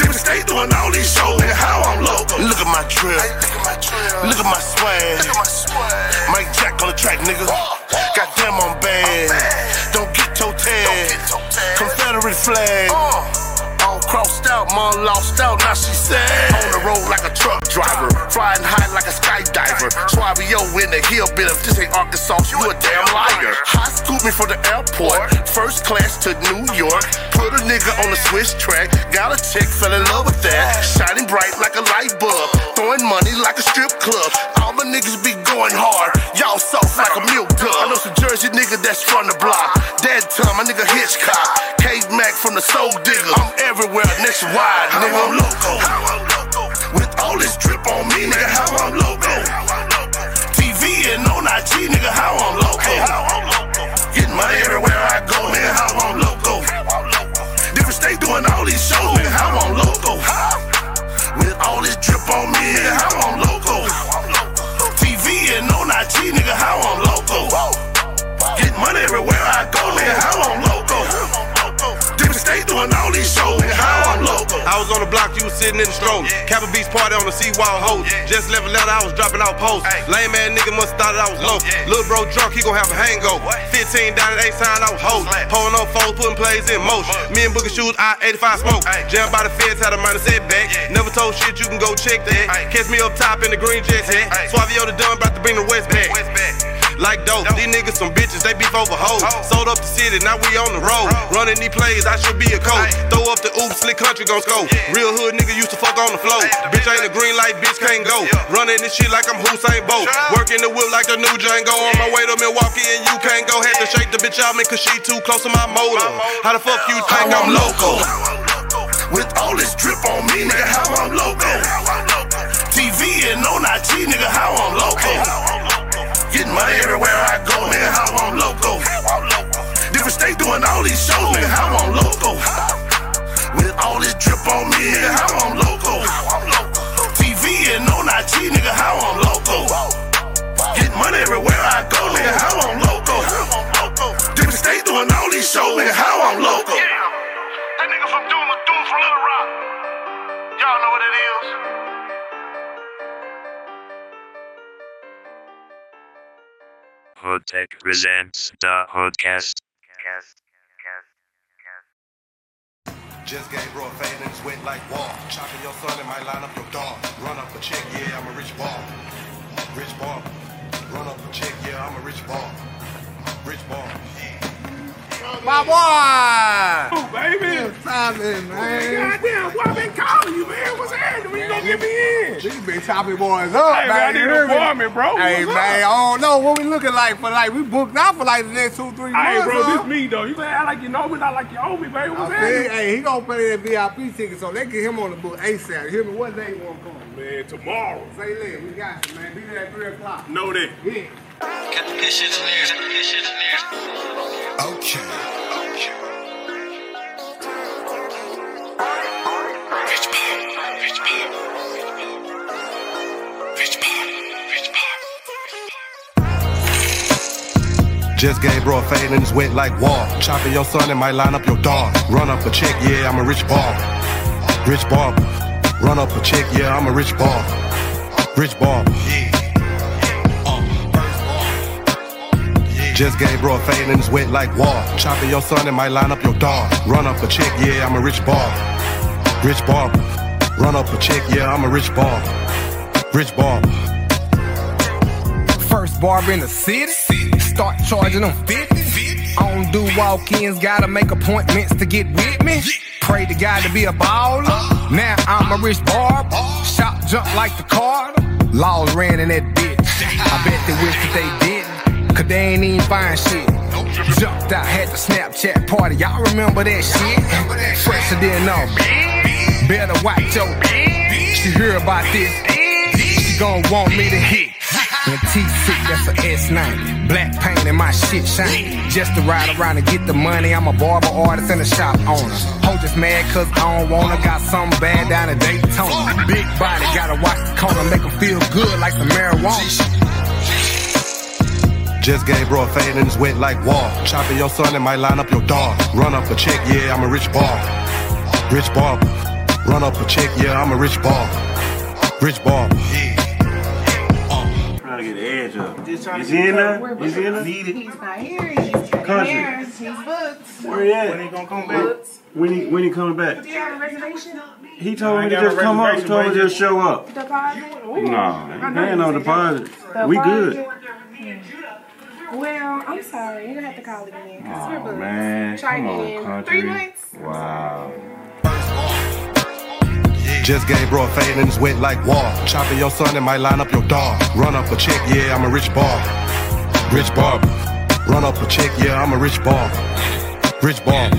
Different state doing all these shows, nigga, how I'm loco. Look at my drip, look at my swag. Mike Jack on the track, nigga. Goddamn, I'm bad. Don't get toe tagged. Confederate flag, all crossed out, mom lost out, now she sad. On the road like a truck driver, flying high like a skydiver. Swabio in the hill bit, if this ain't Arkansas, you a damn liar. High scoop me from the airport, first class to New York. Put a nigga on the Swiss track, got a chick, fell in love with that. Shining bright like a light bulb, throwing money like a strip club. All my niggas be going hard, y'all soft like a milk dub. I know some Jersey nigga that's from the block. Dead time, my nigga Hitchcock. K-Mac from the Soul Digger. I'm everywhere, nationwide, nigga. How I'm loco. With all this drip on me, nigga, how I'm loco. TV and on IG, nigga, how I'm loco. Getting money everywhere I go, nigga, how I'm loco. Different state doing all these shows, nigga, how I'm loco. With all this drip on me, nigga, how I'm loco. TV and on IG, nigga, how I'm loco. Getting money everywhere I go, nigga, how I'm loco. All these shows, how I'm loco. I was on the block, you was sitting in the stroller. Yeah. Kappa Beach party on the seawall hole. Yeah. Just left a letter, I was dropping out posts. Ay. Lame ass nigga must have thought I was low. Yeah. Little bro drunk, he gon' have a hangover. What? 15 down at A-Sign, I was hoes. Pulling on foes, putting plays in motion. Me and Booker shoes, I 85 smoke. Jammed by the feds, had a minor setback. Yeah. Never told shit, you can go check that. Ay. Catch me up top in the green jet hat. Suavio the Dunn, about to bring the West back. Like dope, these niggas some bitches, they beef over hoes. Sold up the city, now we on the road. Running these plays, I should be a coach. Throw up the oops, slick country gon' score. Real hood nigga used to fuck on the floor. Bitch ain't a green light, bitch can't go. Running this shit like I'm Usain Bolt. Working the whip like the new Django. On my way to Milwaukee and you can't go. Had to shake the bitch out, man, cause she too close to my motor. How the fuck you think I'm loco? With all this drip on me, nigga, how I'm loco. TV and on IG, nigga, how I'm loco. Getting money everywhere I go, nigga, how I'm loco. Different Hood Tech presents the HoodCast. Just gave bro a fade and it's went like wall. Chopping your son and might line up your dog. Run up a check, yeah, I'm a rich ball. Rich ball. Run up a check, yeah, I'm a rich ball. Rich ball. My boy! Oh, baby! Timing, man. Goddamn, boy, I been calling you, man. What's happening? When you gonna get me in? These been chopping boys up, hey, man. Bro. Hey, what's man, up? I don't know what we looking like for, like, we booked out for, like, the next 2-3 months. Hey, bro, this me, though. You gonna act like you know me, not like you owe me, baby. What's happening? Hey, he gonna pay that VIP ticket, so they get him on the book ASAP. You hear me? What day you wanna come? Man, tomorrow. Say less. We got you, man. Be there at 3 o'clock. Know that. Yeah. Cut the shit's near. Okay. Just gave bro a fade and it's wet like wall. Chopping your son and might line up your dog. Run up a check, yeah, I'm a rich ball. Rich ball. Run up a check, yeah, I'm a rich ball. Rich ball. Yeah. Just gave bro a fade and it's wet like wall. Chopping your son and might line up your dog. Run up a check, yeah, I'm a rich ball. Rich ball. Run up a check, yeah, I'm a rich ball. Rich ball. First barber in the city. Start charging them 50. I don't do walk-ins, gotta make appointments to get with me. Pray to God to be a baller. Now I'm a rich barber. Shop jump like the Carter. Laws ran in that bitch. I bet they wish that they did, cause they ain't even find shit. Jumped out, had the Snapchat party. Y'all remember that shit? Fresher than no. Better watch your bitch. She hear about this, she gon' want me to hit. And T6, that's a S90. Black paint and my shit shiny. Just to ride around and get the money. I'm a barber artist and a shop owner. Ho just mad cause I don't wanna. Got something bad down in Daytona. Big body, gotta watch the corner. Make them feel good like some marijuana. Just gave bro a fade and it's wet like wall. Chopping your son and might line up your dog. Run up a check, yeah, I'm a rich ball. Rich ball. Run up a check, yeah, I'm a rich ball. Rich ball. Yeah. Trying to get the edge up. Is he in there? Is he in there? He's not here. He's country. He's booked. Where he at? When he gonna come back? When he coming back? Do you have a reservation? He told me to just come up. He told me to just show up. Deposit? No, there ain't no deposit. We good. Well, I'm sorry. You're gonna have to call it again. Oh, we're man. Try again. 3 months. Wow. Just gave bro a fade and it's wet like wall. Chopping your son and might line up your dog. Run up a check, yeah, I'm a rich ball. Rich ball. Run up a check, yeah, I'm a rich ball. Rich ball.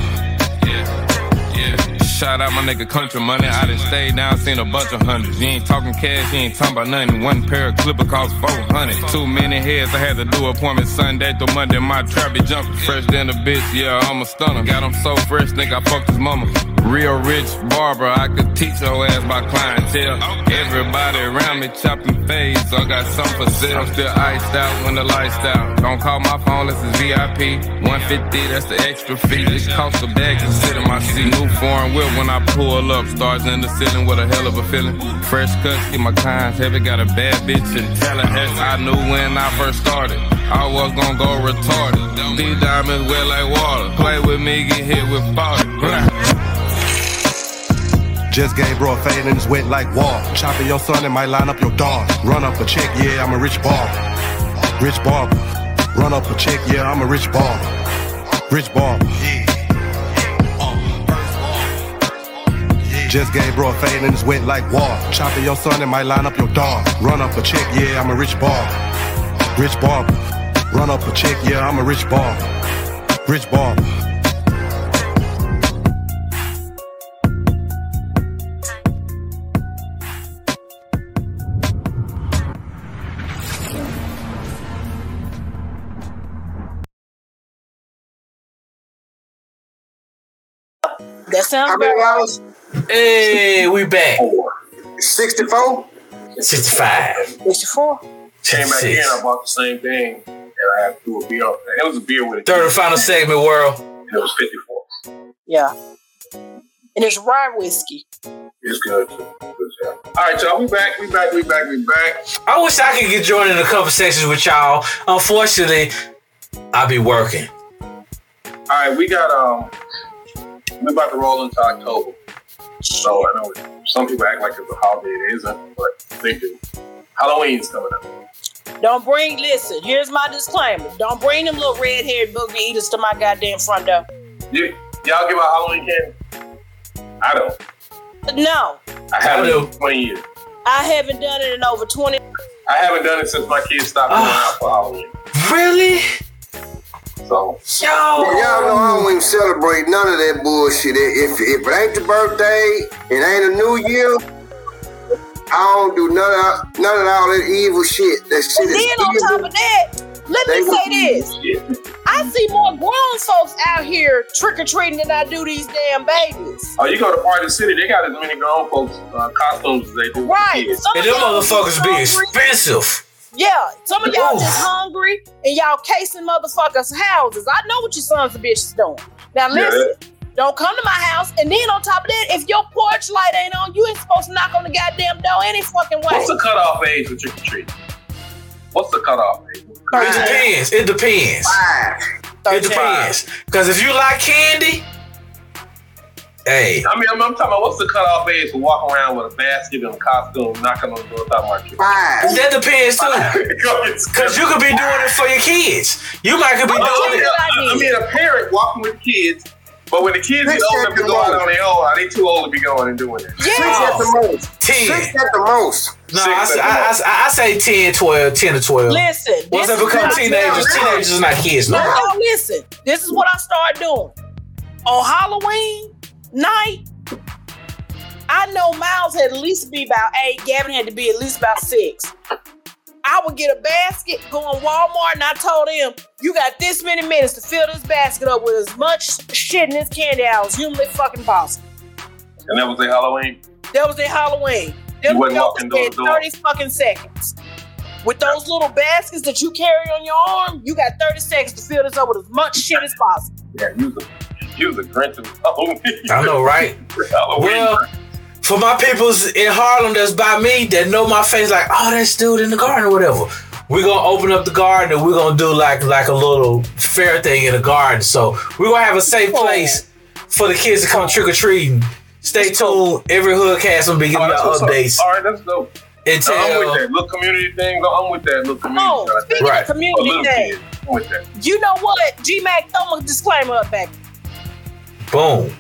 Shout out my nigga Country Money. I done stayed down, seen a bunch of hundreds. You ain't talking cash, you ain't talking about nothing. One pair of clipper cost 400. Too many heads, I had to do appointments Sunday through Monday. My trap be jumping. Fresh than a bitch, yeah, I'm a stunner. Got him so fresh, nigga, I fucked his mama. Real rich barber, I could teach her ass by clientele. Everybody around me chopping fades, I got some for sale. I'm still iced out when the lights out. Don't call my phone, this is VIP. 150, that's the extra fee. It costs a bag to sit in my seat. New foreign whip when I pull up, stars in the ceiling with a hell of a feeling. Fresh cuts, keep my clients heavy. Got a bad bitch in Tallahassee. I knew when I first started, I was gonna go retarded. These diamonds wet like water. Play with me, get hit with fire. Just gave bro a fade and it's wet like wall. Chopping your son and might line up your dog. Run up a check, yeah, I'm a rich ball. Rich ball. Run up a check, yeah, I'm a rich ball. Rich ball. Just gave bro a fade and it's wet like wall. Chopping your son and might line up your dog. Run up a check, yeah, I'm a rich ball. Rich ball. Run up a check, yeah, I'm a rich ball. Rich ball. That sounds good. How many hours? Hey, we back. 64? 65. 64? Came back in, I bought the same thing, and I had to do a bill. It was a bill with it. Third and final segment, world. It was 54. Yeah. and it's rye whiskey. It's good. All right, y'all. We back. I wish I could get joined in the conversations with y'all. Unfortunately, I'll be working. All right, we got we're about to roll into October. So I know some people act like it's a holiday. It isn't, but they do. Halloween's coming up. Listen, here's my disclaimer. Don't bring them little red-haired boogie eaters to my goddamn front door. Y'all give out Halloween candy? I don't. No. I haven't in 20 years. I haven't done it in over 20. I haven't done it since my kids stopped going out for Halloween. Really? So. Yo. Well, y'all know I don't even celebrate none of that bullshit. If it ain't the birthday, it ain't a new year, I don't do none of all that evil shit. That shit and is then on evil. Top of that, let me say this. I see more grown folks out here trick-or-treating than I do these damn babies. Oh, you go to Party City, they got as many grown folks costumes as they do. Right. And them motherfuckers be expensive. Yeah, some of y'all just hungry and y'all casing motherfuckers' houses. I know what your sons and bitches doing. Now listen. Yeah. Don't come to my house. And then on top of that, if your porch light ain't on, you ain't supposed to knock on the goddamn door any fucking way. What's the cutoff age for trick-or-treating? What's the cutoff age? It depends. It depends. It depends. Because if you like candy, hey. I mean, I'm talking about what's the cutoff age for walking around with a basket and a costume knocking on the door talking about trick-or-treating? That depends too. Because you could be doing it for your kids. You might could be doing it. I mean, a parent walking with kids. But when the kids get old enough to go out on their own, are they too old to be going and doing it? Yeah. 6 at the most. 10. 6 at the most. No, I say 10, 12, 10 to 12. Listen. Once they become teenagers, teenagers are not kids. No, listen. This is what I start doing. On Halloween night, I know Miles had at least be about 8. Gavin had to be at least about 6. I would get a basket, go on Walmart, and I told him, you got this many minutes to fill this basket up with as much shit in this candy aisle as humanly fucking possible. And that was their Halloween? That was their Halloween. They would go in 30 fucking seconds. With those little baskets that you carry on your arm, you got 30 seconds to fill this up with as much shit as possible. Yeah, you was a Grinch of Halloween. I know, right? Well, for my peoples in Harlem that's by me that know my face, like, oh, that's dude in the garden or whatever. We're going to open up the garden and we're going to do like a little fair thing in the garden. So we're going to have a safe place for the kids to come trick-or-treating. Stay tuned. Every HoodCast will be giving y'all updates. All right, that's dope. I'm with that little community thing. I'm with that little community thing. Speaking of community thing, I'm with that. You know what? G-Mac, throw a disclaimer up back. Boom.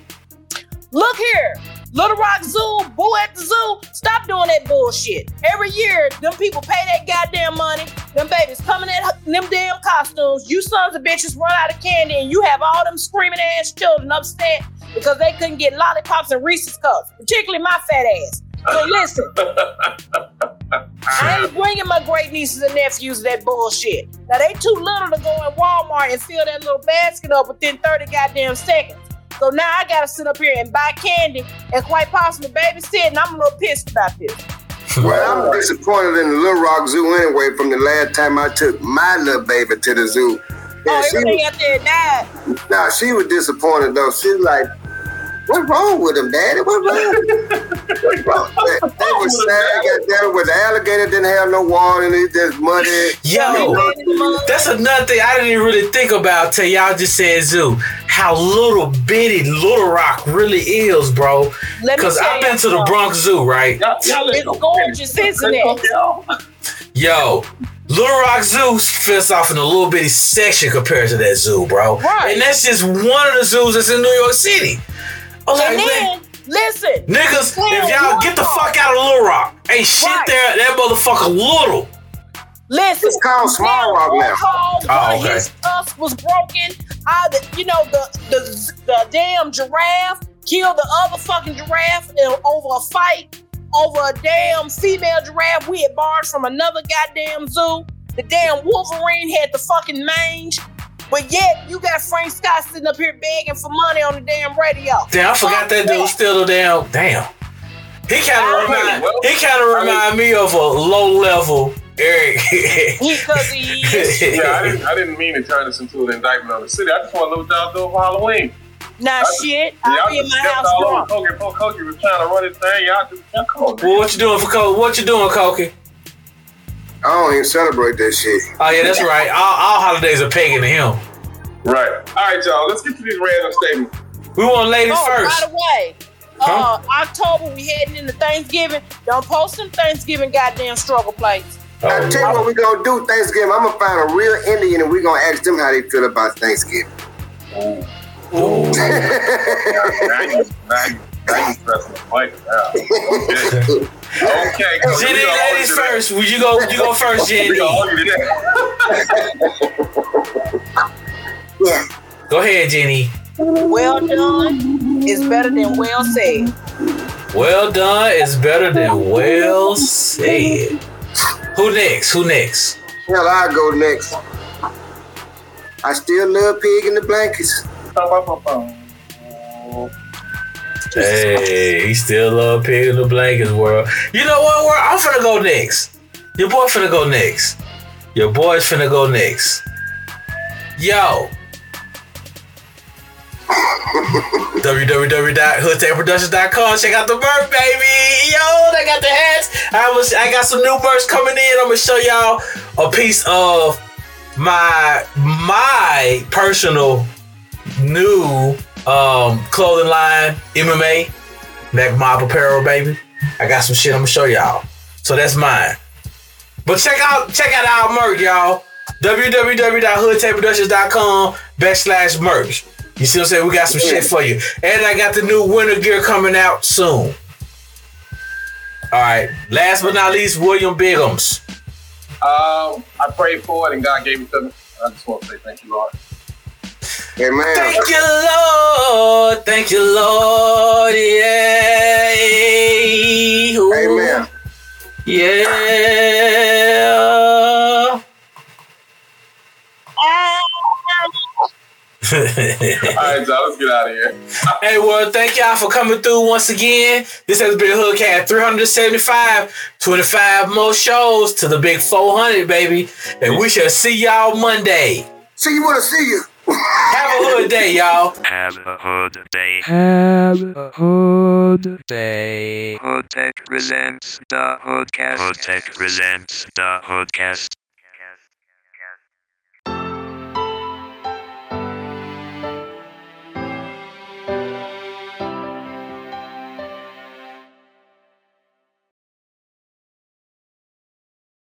Look here. Little Rock Zoo, Boo at the Zoo, stop doing that bullshit. Every year, them people pay that goddamn money, them babies coming in them damn costumes, you sons of bitches run out of candy and you have all them screaming ass children upset because they couldn't get lollipops and Reese's Cups, particularly my fat ass. So listen, I ain't bringing my great nieces and nephews that bullshit. Now they too little to go in Walmart and fill that little basket up within 30 goddamn seconds. So now I gotta sit up here and buy candy and quite possibly babysit, and I'm a little pissed about this. Well, I'm disappointed in the Little Rock Zoo anyway from the last time I took my little baby to the zoo. Everything out there died. Nah, she was disappointed though. She was like, what's wrong with him, Daddy? What's wrong? They was sad. Got down with the alligator, didn't have no water in it, just muddy. Yo, that's another thing I didn't even really think about till y'all just said zoo. How little bitty Little Rock really is, bro. Because I've been to the Bronx Zoo, right? It's gorgeous, isn't it? Yo, Little Rock Zoo fits off in a little bitty section compared to that zoo, bro. Right. And that's just one of the zoos that's in New York City. And then, listen. Niggas, if y'all get the fuck out of Little Rock, ain't shit there, that motherfucker little. Listen. It's called Small Rock now. His tusk was broken. The damn giraffe killed the other fucking giraffe over a fight, over a damn female giraffe we had borrowed from another goddamn zoo. The damn Wolverine had the fucking mange. But yet, you got Frank Scott sitting up here begging for money on the damn radio. Damn, I forgot that dude still damn. He kind of remind me of a low-level Eric. Because he is. Yeah, I didn't mean to turn this into an indictment on the city. I just want to know what y'all do for Halloween. Nah, shit. I'll be in my house tomorrow. Cokie was trying to run his thing. Y'all just kept Cokie. Well, what you doing for Cokie? What you doing, Cokie? I don't even celebrate that shit. Oh, yeah, that's right. All holidays are pagan to him. Right. All right, y'all. Let's get to these random statements. We want ladies first. By the way, October, we heading into Thanksgiving. Don't post them Thanksgiving goddamn struggle plates. I tell you what we gonna do Thanksgiving. I'm gonna find a real Indian and we gonna ask them how they feel about Thanksgiving. Ooh. Ooh. Now you pressing the mic now. Okay. Jenny, ladies first. Would you go first, Jenny? Yeah. Go ahead, Jenny. Well done is better than well said. Well done is better than well said. Who next? Hell, I go next. I still love pig in the blankets. Hey, he still love pig in the blankets, world. You know what, world? I'm finna go next. Your boy finna go next. Your boy's finna go next. Yo. www.hoodtechproductions.com. Check out the merch, baby. Yo, they got the hats. I got some new merch coming in. I'm gonna show y'all a piece of my personal new clothing line, MMA, Mac Mob Apparel, baby. I got some shit I'm gonna show y'all. So that's mine. But check out our merch, y'all. www.hoodtechproductions.com/merch. You see what I'm saying? We got some shit for you. And I got the new winter gear coming out soon. All right. Last but not least, William Biggums. I prayed for it and God gave it to me. I just want to say thank you, Lord. Amen. Thank you, Lord. Thank you, Lord. Yeah. Ooh. Amen. Yeah. All right, y'all, let's get out of here. Hey, well, thank y'all for coming through once again. This has been HoodCast 375, 25 more shows to the big 400, baby. And we shall see y'all Monday. See you when I see you. Have a hood day, y'all. Have a hood day. Have a hood day. HoodTech presents the HoodCast. HoodTech presents the HoodCast.